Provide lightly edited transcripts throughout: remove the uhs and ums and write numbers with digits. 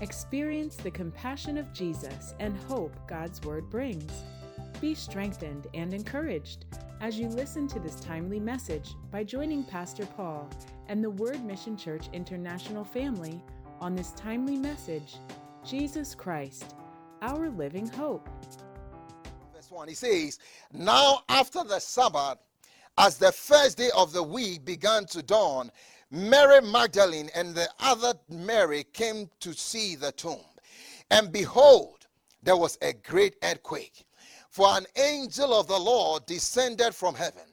Experience the compassion of Jesus and hope God's Word brings. Be strengthened and encouraged as you listen to this timely message by joining Pastor Paul and the Word Mission Church International family on this timely message, Jesus Christ, our living hope. Verse 1, he says, "Now after the Sabbath, as the first day of the week began to dawn, Mary Magdalene and the other Mary came to see the tomb. And behold, there was a great earthquake. For an angel of the Lord descended from heaven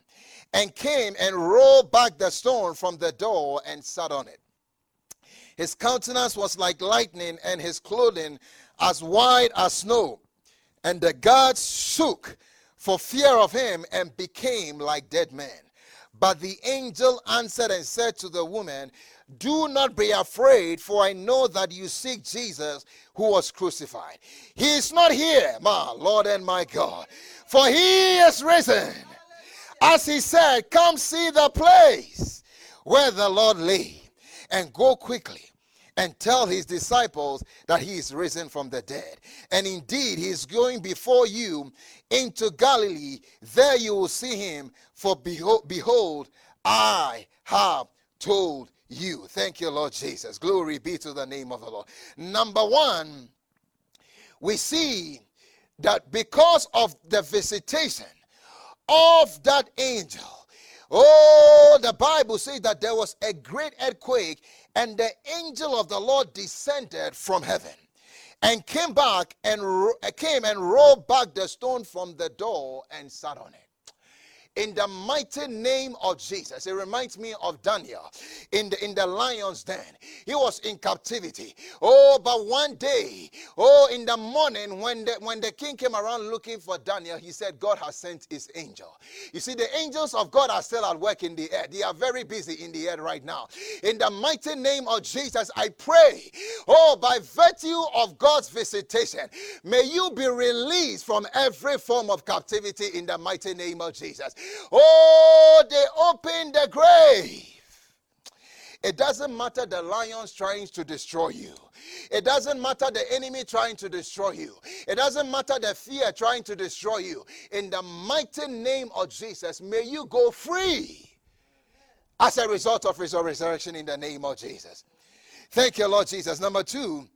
and came and rolled back the stone from the door and sat on it. His countenance was like lightning and his clothing as white as snow. And the guards shook for fear of him and became like dead men. But the angel answered and said to the woman, 'Do not be afraid, for I know that you seek Jesus who was crucified. He is not here, my Lord and my God, for he is risen. As he said, come see the place where the Lord lay, and go quickly and tell his disciples that he is risen from the dead. And indeed, he is going before you into Galilee. There you will see him, for behold, I have told you.'" Thank you, Lord Jesus. Glory be to the name of the Lord. Number one, we see that because of the visitation of that angel, the Bible says that there was a great earthquake, and the angel of the Lord descended from heaven and came and rolled back the stone from the door and sat on it. In the mighty name of Jesus. It reminds me of Daniel in the lion's den. He was in captivity. But one day, in the morning, when the king came around looking for Daniel, he said, "God has sent his angel." You see, the angels of God are still at work in the earth. They are very busy in the earth right now. In the mighty name of Jesus, I pray, by virtue of God's visitation, may you be released from every form of captivity in the mighty name of Jesus. They opened the grave. It doesn't matter the lions trying to destroy you. It doesn't matter the enemy trying to destroy you. It doesn't matter the fear trying to destroy you. In the mighty name of Jesus, may you go free as a result of his resurrection in the name of Jesus. Thank you, Lord Jesus. Number two,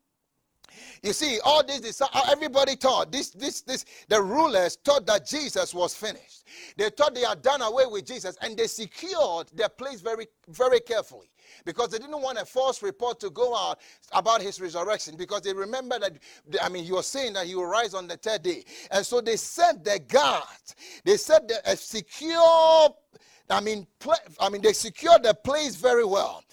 you see, all this, everybody thought, the rulers thought that Jesus was finished. They thought they had done away with Jesus, and they secured their place very, very carefully, because they didn't want a false report to go out about his resurrection, because they remembered that, he was saying that he will rise on the third day. And so they set their guard. They set a secure, they secured the place very well.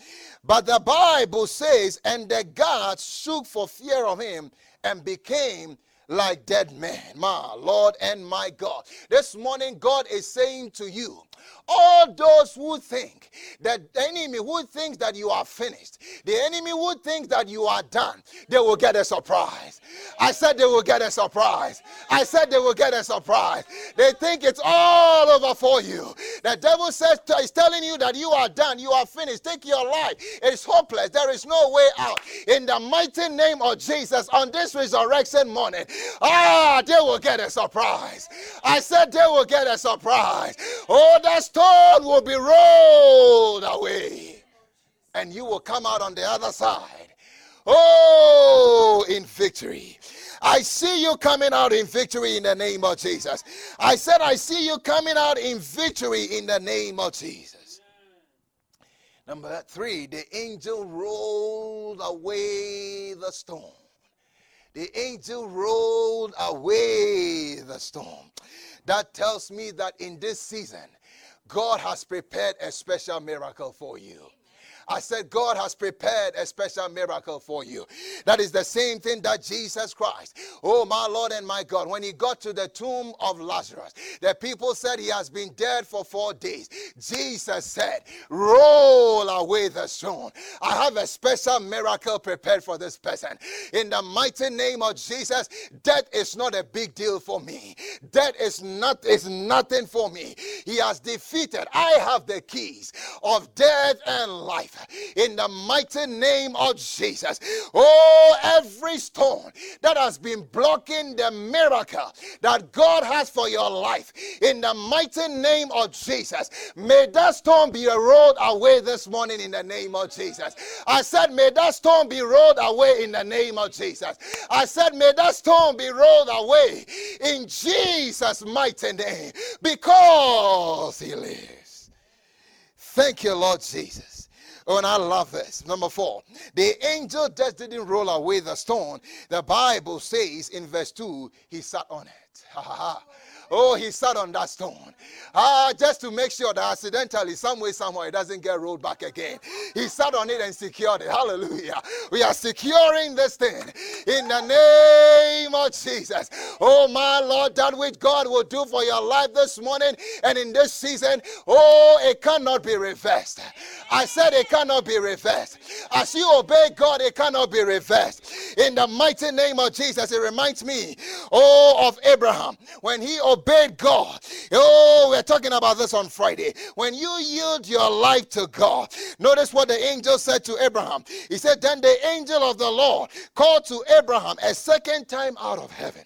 But the Bible says, and the guards shook for fear of him and became like dead men. My Lord and my God. This morning, God is saying to you, all those who think that the enemy who thinks that you are finished, the enemy who thinks that you are done, they will get a surprise. I said they will get a surprise. I said they will get a surprise. They think it's all over for you. The devil is telling you that you are done, you are finished. Take your life. It's hopeless. There is no way out. In the mighty name of Jesus, on this resurrection morning, they will get a surprise. I said they will get a surprise. That stone will be rolled away, and you will come out on the other side in victory. I see you coming out in victory in the name of Jesus. I said I see you coming out in victory in the name of Jesus. Number three, the angel rolled away the stone. The angel rolled away the stone. That tells me that in this season, God has prepared a special miracle for you. I said God has prepared a special miracle for you. That is the same thing that Jesus Christ, my Lord and my God, when he got to the tomb of Lazarus, the people said he has been dead for 4 days. Jesus said, "Roll away the stone. I have a special miracle prepared for this person." In the mighty name of Jesus, death is not a big deal for me. Death is nothing for me. He has defeated. I have the keys of death and life. In the mighty name of Jesus. roll every stone that has been blocking the miracle that God has for your life. In the mighty name of Jesus, may that stone be rolled away this morning in the name of Jesus. I said, may that stone be rolled away in the name of Jesus. I said, may that stone be rolled away in Jesus' mighty name, because he lives. Thank you, Lord Jesus. Oh, and I love this. Number 4, the angel just didn't roll away the stone. The Bible says in verse 2, he sat on it. Ha ha ha. Oh, he sat on that stone. Just to make sure that accidentally, some way, somehow, it doesn't get rolled back again. He sat on it and secured it. Hallelujah. We are securing this thing in the name of Jesus. Oh, my Lord, that which God will do for your life this morning and in this season, oh, it cannot be reversed. I said it cannot be reversed. As you obey God, it cannot be reversed. In the mighty name of Jesus, it reminds me, oh, of Abraham. When he obeyed God. Oh, we're talking about this on Friday. When you yield your life to God, notice what the angel said to Abraham. He said, then the angel of the Lord called to Abraham a second time out of heaven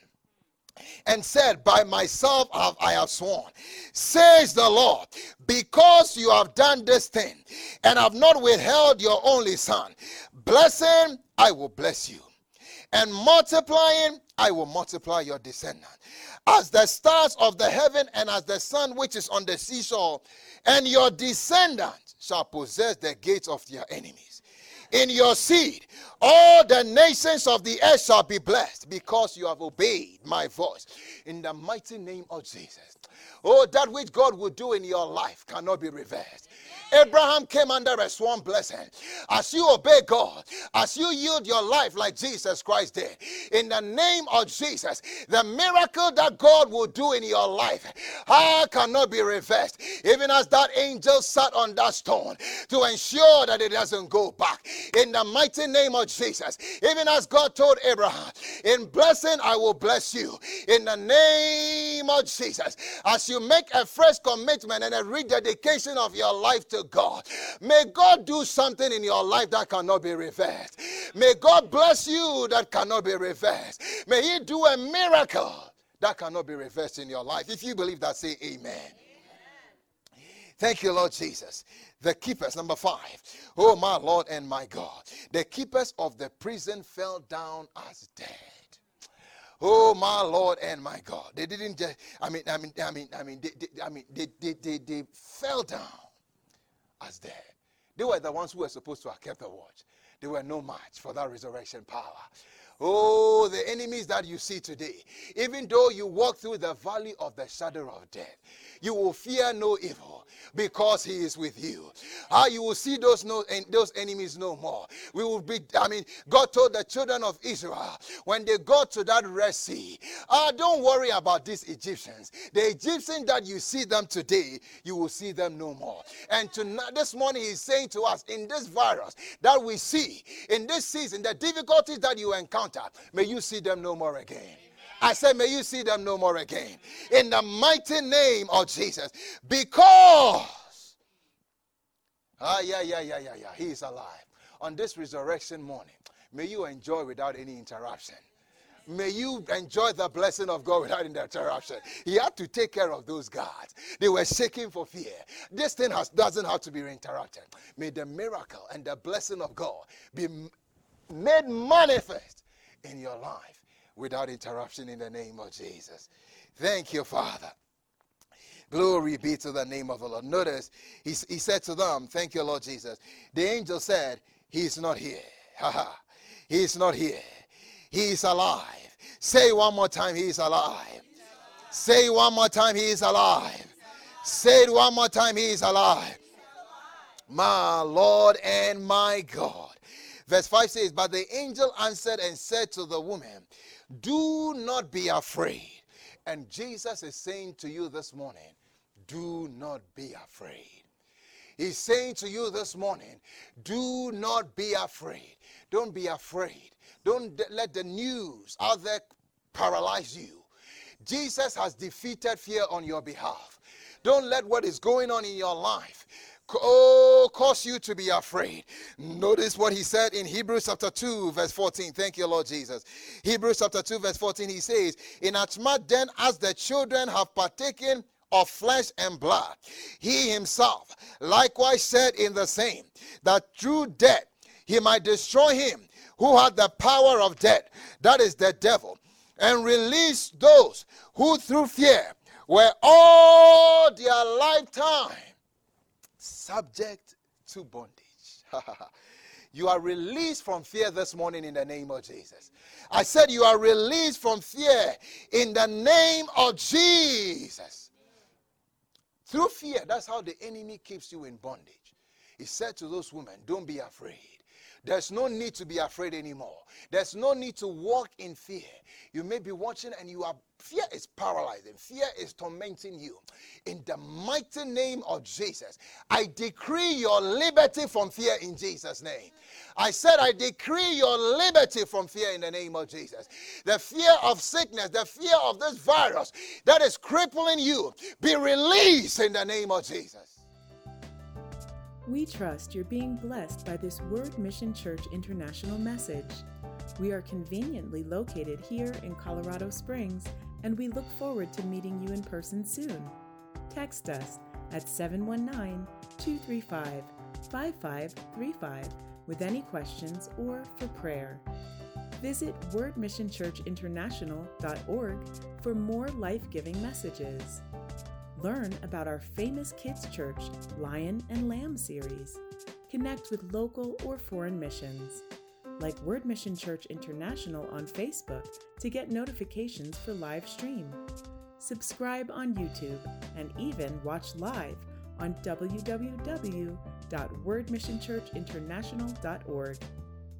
and said, by myself I have sworn, says the Lord, because you have done this thing and have not withheld your only son, blessing, I will bless you, and multiplying, I will multiply your descendant as the stars of the heaven and as the sun which is on the seashore, and your descendants shall possess the gates of their enemies. In your seed, all the nations of the earth shall be blessed, because you have obeyed my voice. In the mighty name of Jesus. Oh, that which God will do in your life cannot be reversed. Abraham came under a sworn blessing. As you obey God, as you yield your life like Jesus Christ did, in the name of Jesus, the miracle that God will do in your life cannot be reversed. Even as that angel sat on that stone to ensure that it doesn't go back. In the mighty name of Jesus, even as God told Abraham, in blessing I will bless you. In the name of Jesus, as you make a fresh commitment and a rededication of your life to God, may God do something in your life that cannot be reversed. May God bless you that cannot be reversed. May he do a miracle that cannot be reversed in your life. If you believe that, say amen. Amen. Thank you, Lord Jesus. The keepers, number 5. Oh, my Lord and my God. The keepers of the prison fell down as dead. Oh, my Lord and my God. They didn't just, they fell down as dead. They were the ones who were supposed to have kept the watch. They were no match for that resurrection power. Oh, the enemies that you see today, even though you walk through the valley of the shadow of death, you will fear no evil because he is with you. You will see those enemies no more. We will be, God told the children of Israel, when they got to that Red Sea, don't worry about these Egyptians. The Egyptians that you see them today, you will see them no more. And tonight, this morning, he's saying to us, in this virus that we see, in this season, the difficulties that you encounter, may you see them no more again. Amen. I said, may you see them no more again. In the mighty name of Jesus. Because he is alive. On this resurrection morning, may you enjoy without any interruption. May you enjoy the blessing of God without interruption. He had to take care of those guards. They were shaking for fear. This thing doesn't have to be interrupted. May the miracle and the blessing of God be made manifest in your life without interruption in the name of Jesus. Thank you, Father. Glory be to the name of the Lord. Notice, he said to them, thank you, Lord Jesus. The angel said, he is not here. He is not here. He is alive. Say one more time, he is alive. Say one more time, he is alive. Say it one more time, he is alive. My Lord and my God. Verse 5 says, but the angel answered and said to the woman, do not be afraid. And Jesus is saying to you this morning, do not be afraid. He's saying to you this morning, do not be afraid. Don't be afraid. Don't let the news out there paralyze you. Jesus has defeated fear on your behalf. Don't let what is going on in your life cause you to be afraid. Notice what he said in Hebrews chapter 2 verse 14. Thank you, Lord Jesus. Hebrews chapter 2 verse 14, he says, Inasmuch then as the children have partaken of flesh and blood, he himself likewise said in the same, that through death he might destroy him who had the power of death, that is the devil, and release those who through fear were all their lifetime subject to bondage. You are released from fear this morning in the name of Jesus. I said you are released from fear in the name of Jesus. Through fear, that's how the enemy keeps you in bondage. He said to those women, don't be afraid. There's no need to be afraid anymore. There's no need to walk in fear. You may be watching and fear is paralyzing. Fear is tormenting you. In the mighty name of Jesus, I decree your liberty from fear in Jesus' name. I said I decree your liberty from fear in the name of Jesus. The fear of sickness, the fear of this virus that is crippling you, be released in the name of Jesus. We trust you're being blessed by this Word Mission Church International message. We are conveniently located here in Colorado Springs, and we look forward to meeting you in person soon. Text us at 719-235-5535 with any questions or for prayer. Visit wordmissionchurchinternational.org for more life-giving messages. Learn about our famous kids' church Lion and Lamb series. Connect with local or foreign missions. Like Word Mission Church International on Facebook to get notifications for live stream. Subscribe on YouTube and even watch live on www.wordmissionchurchinternational.org.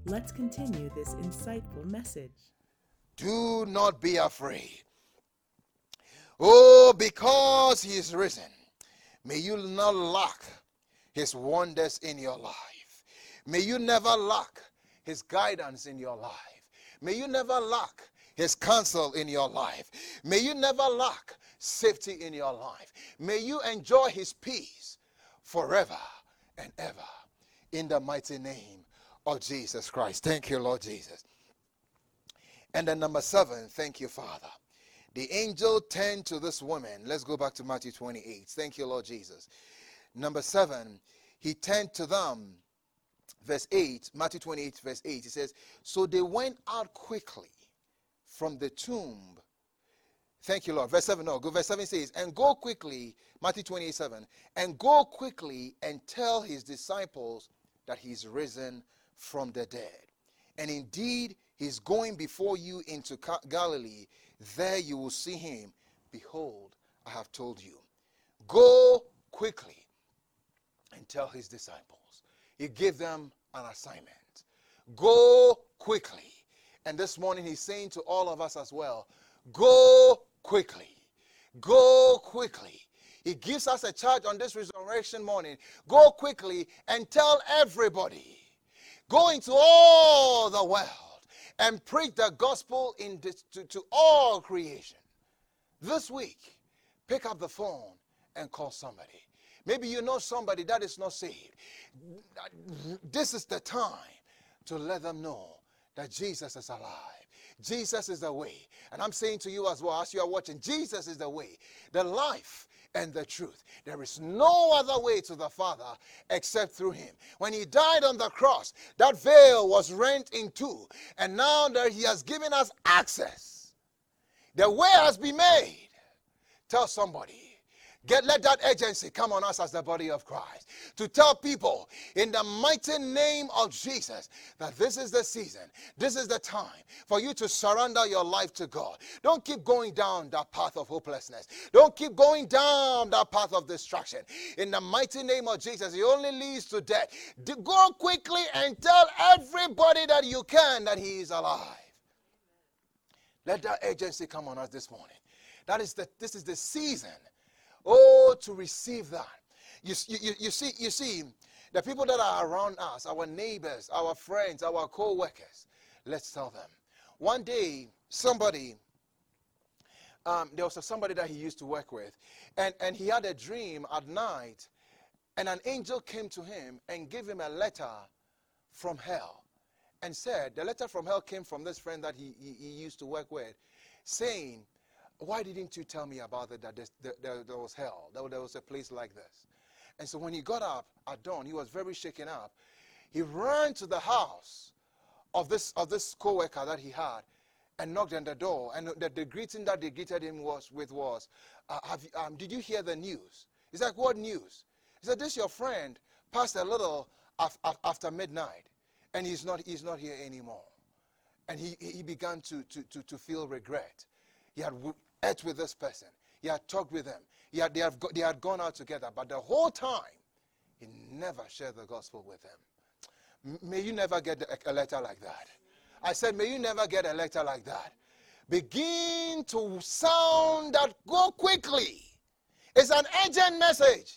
Let's continue this insightful message. Do not be afraid. Oh, because he is risen, may you not lack his wonders in your life. May you never lack his guidance in your life. May you never lack his counsel in your life. May you never lack safety in your life. May you enjoy his peace forever and ever in the mighty name of Jesus Christ. Thank you, Lord Jesus. And then number 7, thank you, Father. The angel turned to this woman. Let's go back to Matthew 28. Thank you, Lord Jesus. Number 7, he turned to them. Verse 8, Matthew 28, verse 8, he says, so they went out quickly from the tomb. Thank you, Lord. Verse 7, no, go. Verse 7 says, and go quickly, Matthew 28, 7, and go quickly and tell his disciples that he's risen from the dead. And indeed, he's going before you into Galilee. There you will see him. Behold, I have told you. Go quickly and tell his disciples. He gave them an assignment. Go quickly. And this morning he's saying to all of us as well, go quickly. Go quickly. He gives us a charge on this resurrection morning. Go quickly and tell everybody. Go into all the world and preach the gospel to all creation. This week, pick up the phone and call somebody. Maybe you know somebody that is not saved. This is the time to let them know that Jesus is alive. Jesus is the way. And I'm saying to you as well, as you are watching, Jesus is the way, the life, and the truth. There is no other way to the Father except through him. When he died on the cross, that veil was rent in two. And now that he has given us access, the way has been made. Tell somebody. Let that urgency come on us as the body of Christ to tell people in the mighty name of Jesus that this is the season, this is the time for you to surrender your life to God. Don't keep going down that path of hopelessness. Don't keep going down that path of destruction. In the mighty name of Jesus, it only leads to death. Go quickly and tell everybody that you can that he is alive. Let that urgency come on us this morning. This is the season. Oh, to receive that. You see, the people that are around us, our neighbors, our friends, our co-workers, let's tell them. One day, there was somebody that he used to work with, and he had a dream at night And an angel came to him and gave him a letter from hell and said, the letter from hell came from this friend that he used to work with, saying, why didn't you tell me about it, that there was hell, that there was a place like this? And so when he got up at dawn, he was very shaken up. He ran to the house of this co-worker that he had and knocked on the door. And the greeting that they greeted him was, did you hear the news? He's like, what news? He said, this your friend passed a little after midnight, and he's not here anymore. And he began to feel regret. He had ate with this person. He had talked with them. They had gone out together. But the whole time, he never shared the gospel with them. May you never get a letter like that. I said, may you never get a letter like that. Begin to sound that go quickly. It's an urgent message.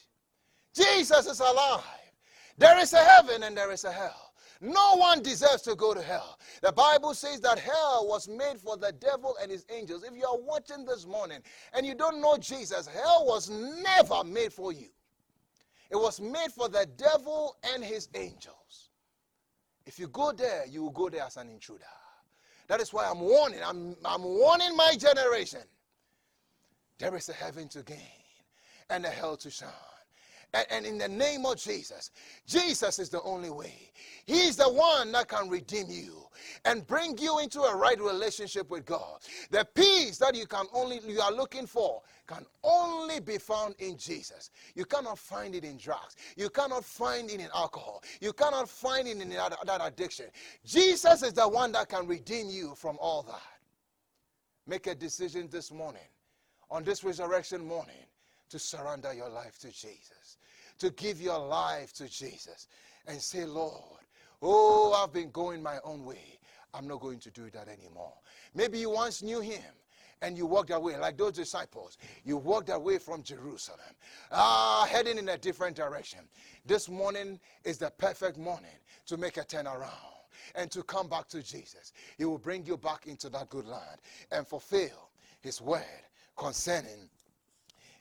Jesus is alive. There is a heaven and there is a hell. No one deserves to go to hell. The Bible says that hell was made for the devil and his angels. If you are watching this morning and you don't know Jesus, hell was never made for you. It was made for the devil and his angels. If you go there, you will go there as an intruder. That is why I'm warning. I'm warning my generation. There is a heaven to gain and a hell to shine. And in the name of Jesus, Jesus is the only way. He's the one that can redeem you and bring you into a right relationship with God. The peace that you are looking for can only be found in Jesus. You cannot find it in drugs. You cannot find it in alcohol. You cannot find it in that addiction. Jesus is the one that can redeem you from all that. Make a decision this morning, on this resurrection morning, to surrender your life to Jesus, to give your life to Jesus and say, Lord, I've been going my own way. I'm not going to do that anymore. Maybe you once knew him and you walked away like those disciples. You walked away from Jerusalem, heading in a different direction. This morning is the perfect morning to make a turnaround and to come back to Jesus. He will bring you back into that good land and fulfill his word concerning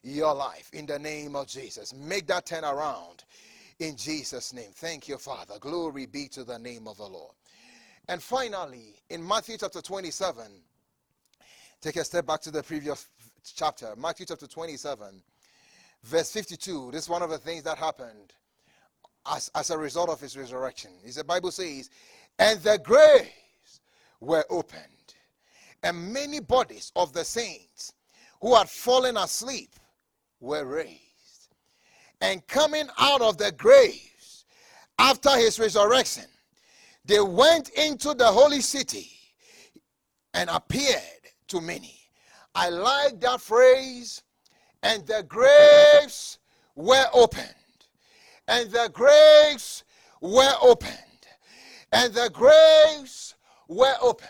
your life in the name of Jesus. Make that turn around in Jesus' name. Thank you, Father. Glory be to the name of the Lord. And finally, in Matthew chapter 27, take a step back to the previous chapter. Matthew chapter 27, verse 52. This is one of the things that happened as a result of his resurrection. The Bible says, and the graves were opened, and many bodies of the saints who had fallen asleep were raised. And coming out of the graves after his resurrection, they went into the holy city and appeared to many. I like that phrase. And the graves were opened. And the graves were opened. And the graves were opened.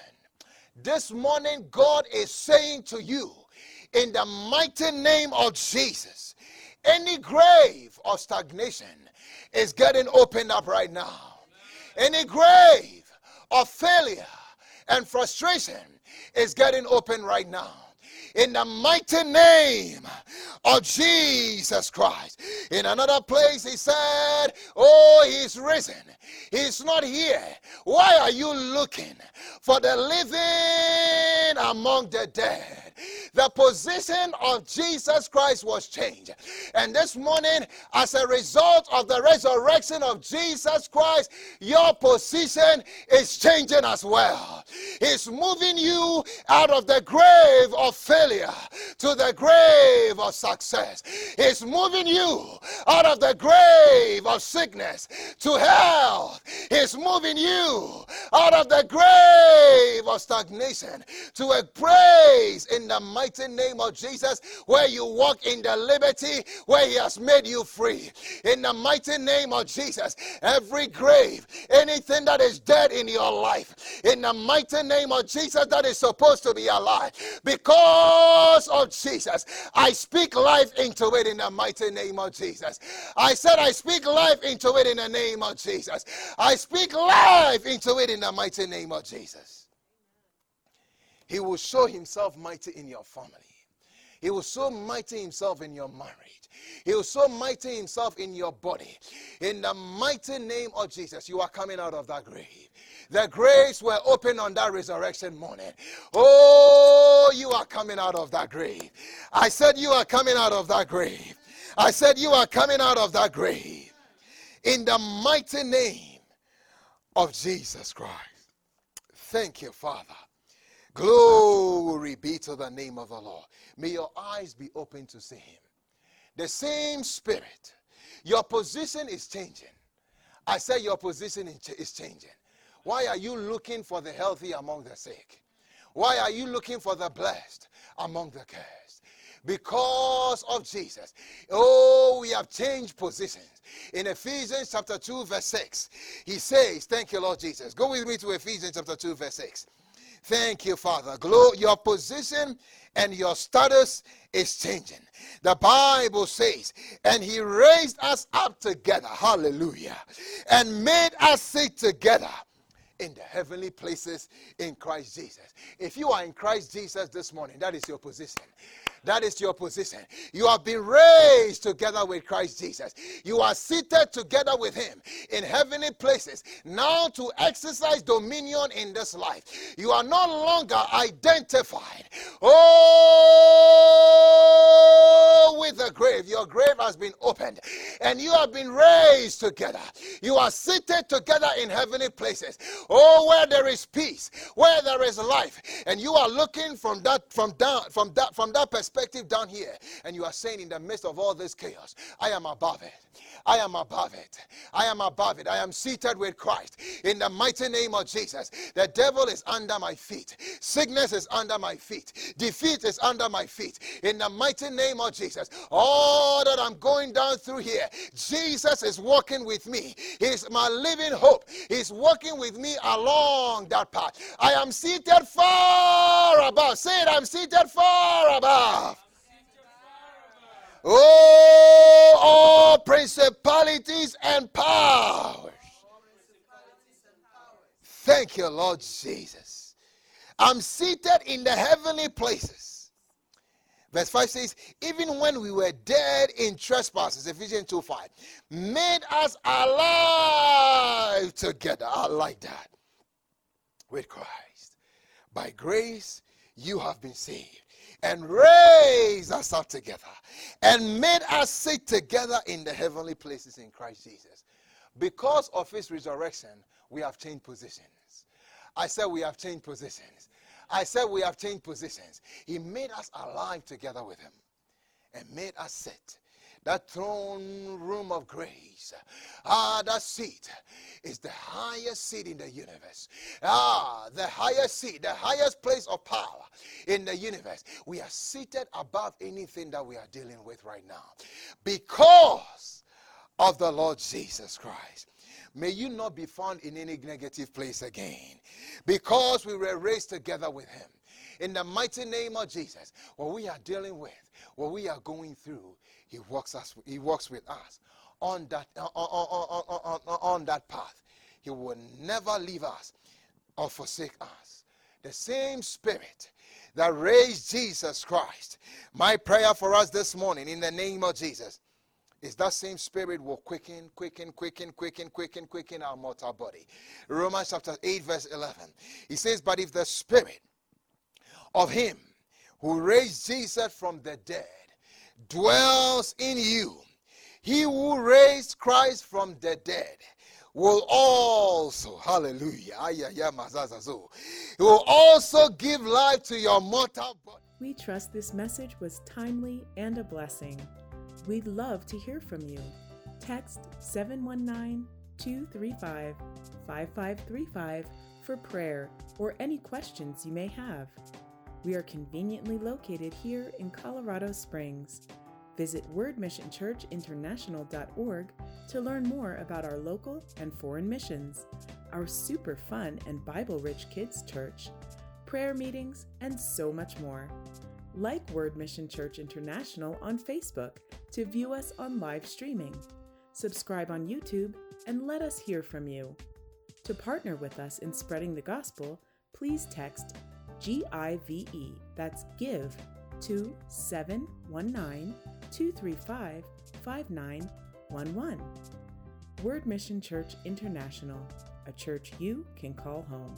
This morning, God is saying to you, in the mighty name of Jesus, any grave of stagnation is getting opened up right now. Any grave of failure and frustration is getting opened right now. In the mighty name of Jesus Christ. In another place he said, he's risen. He's not here. Why are you looking for the living among the dead? The position of Jesus Christ was changed. And this morning, as a result of the resurrection of Jesus Christ, your position is changing as well. He's moving you out of the grave of failure to the grave of success. He's moving you out of the grave of sickness to health. He's moving you out of the grave of stagnation to a praise in the mighty name of Jesus, where you walk in the liberty where he has made you free. In the mighty name of Jesus, every grave, anything that is dead in your life, in the mighty name of Jesus, that is supposed to be alive, because of Jesus, I speak life into it in the mighty name of Jesus. I said I speak life into it in the name of Jesus. I speak life into it in the mighty name of Jesus. He will show himself mighty in your family. He will so mighty himself in your marriage. He will so mighty himself in your body. In the mighty name of Jesus, you are coming out of that grave. The graves were open on that resurrection morning. Oh, you are coming out of that grave. I said you are coming out of that grave. I said you are coming out of that grave. In the mighty name of Jesus Christ. Thank you, Father. Glory be to the name of the Lord. May your eyes be open to see him. The same spirit. Your position is changing. I said your position is changing. Why are you looking for the healthy among the sick? Why are you looking for the blessed among the cursed? Because of Jesus. Oh, we have changed positions. In Ephesians chapter 2 verse 6, he says, thank you, Lord Jesus. Go with me to Ephesians chapter 2 verse 6. Thank you, Father. Your position and your status is changing. The Bible says, and he raised us up together, hallelujah, and made us sit together in the heavenly places in Christ Jesus. If you are in Christ Jesus this morning, that is your position. That is your position. You have been raised together with Christ Jesus. You are seated together with him in heavenly places, now to exercise dominion in this life. You are no longer identified, with the grave. Your grave has been opened, and you have been raised together. You are seated together in heavenly places, where there is peace, where there is life, and you are looking from that perspective. Down here, and you are saying, in the midst of all this chaos, I am above it. I am above it. I am above it. I am seated with Christ in the mighty name of Jesus. The devil is under my feet. Sickness is under my feet. Defeat is under my feet in the mighty name of Jesus. All that I'm going down through here, Jesus is walking with me. He's my living hope. He's walking with me along that path. I am seated far above. Say it, I'm seated far above. All principalities and powers. Thank you, Lord Jesus. I'm seated in the heavenly places. Verse 5 says, even when we were dead in trespasses, Ephesians 2:5, made us alive together. I like that. With Christ. By grace, you have been saved. And raised us up together and made us sit together in the heavenly places in Christ Jesus. Because of his resurrection, we have changed positions. I said we have changed positions. I said we have changed positions. He made us alive together with him and made us sit. That throne room of grace. That seat is the highest seat in the universe. The highest seat, the highest place of power in the universe. We are seated above anything that we are dealing with right now because of the Lord Jesus Christ. May you not be found in any negative place again because we were raised together with him. In the mighty name of Jesus, what we are dealing with, what we are going through, he walks with us on that path. He will never leave us or forsake us. The same spirit that raised Jesus Christ. My prayer for us this morning in the name of Jesus is that same spirit will quicken our mortal body. Romans chapter 8 verse 11. He says, but if the spirit of him who raised Jesus from the dead dwells in you, he who raised Christ from the dead will also, hallelujah, he will also give life to your mortal body. We trust this message was timely and a blessing. We'd love to hear from you. Text 719-235-5535 for prayer or any questions you may have. We are conveniently located here in Colorado Springs. Visit wordmissionchurchinternational.org to learn more about our local and foreign missions, our super fun and Bible-rich kids church, prayer meetings, and so much more. Like Word Mission Church International on Facebook to view us on live streaming. Subscribe on YouTube and let us hear from you. To partner with us in spreading the gospel, please text GIVE, that's give, to 719-235-5911. Word Mission Church International, a church you can call home.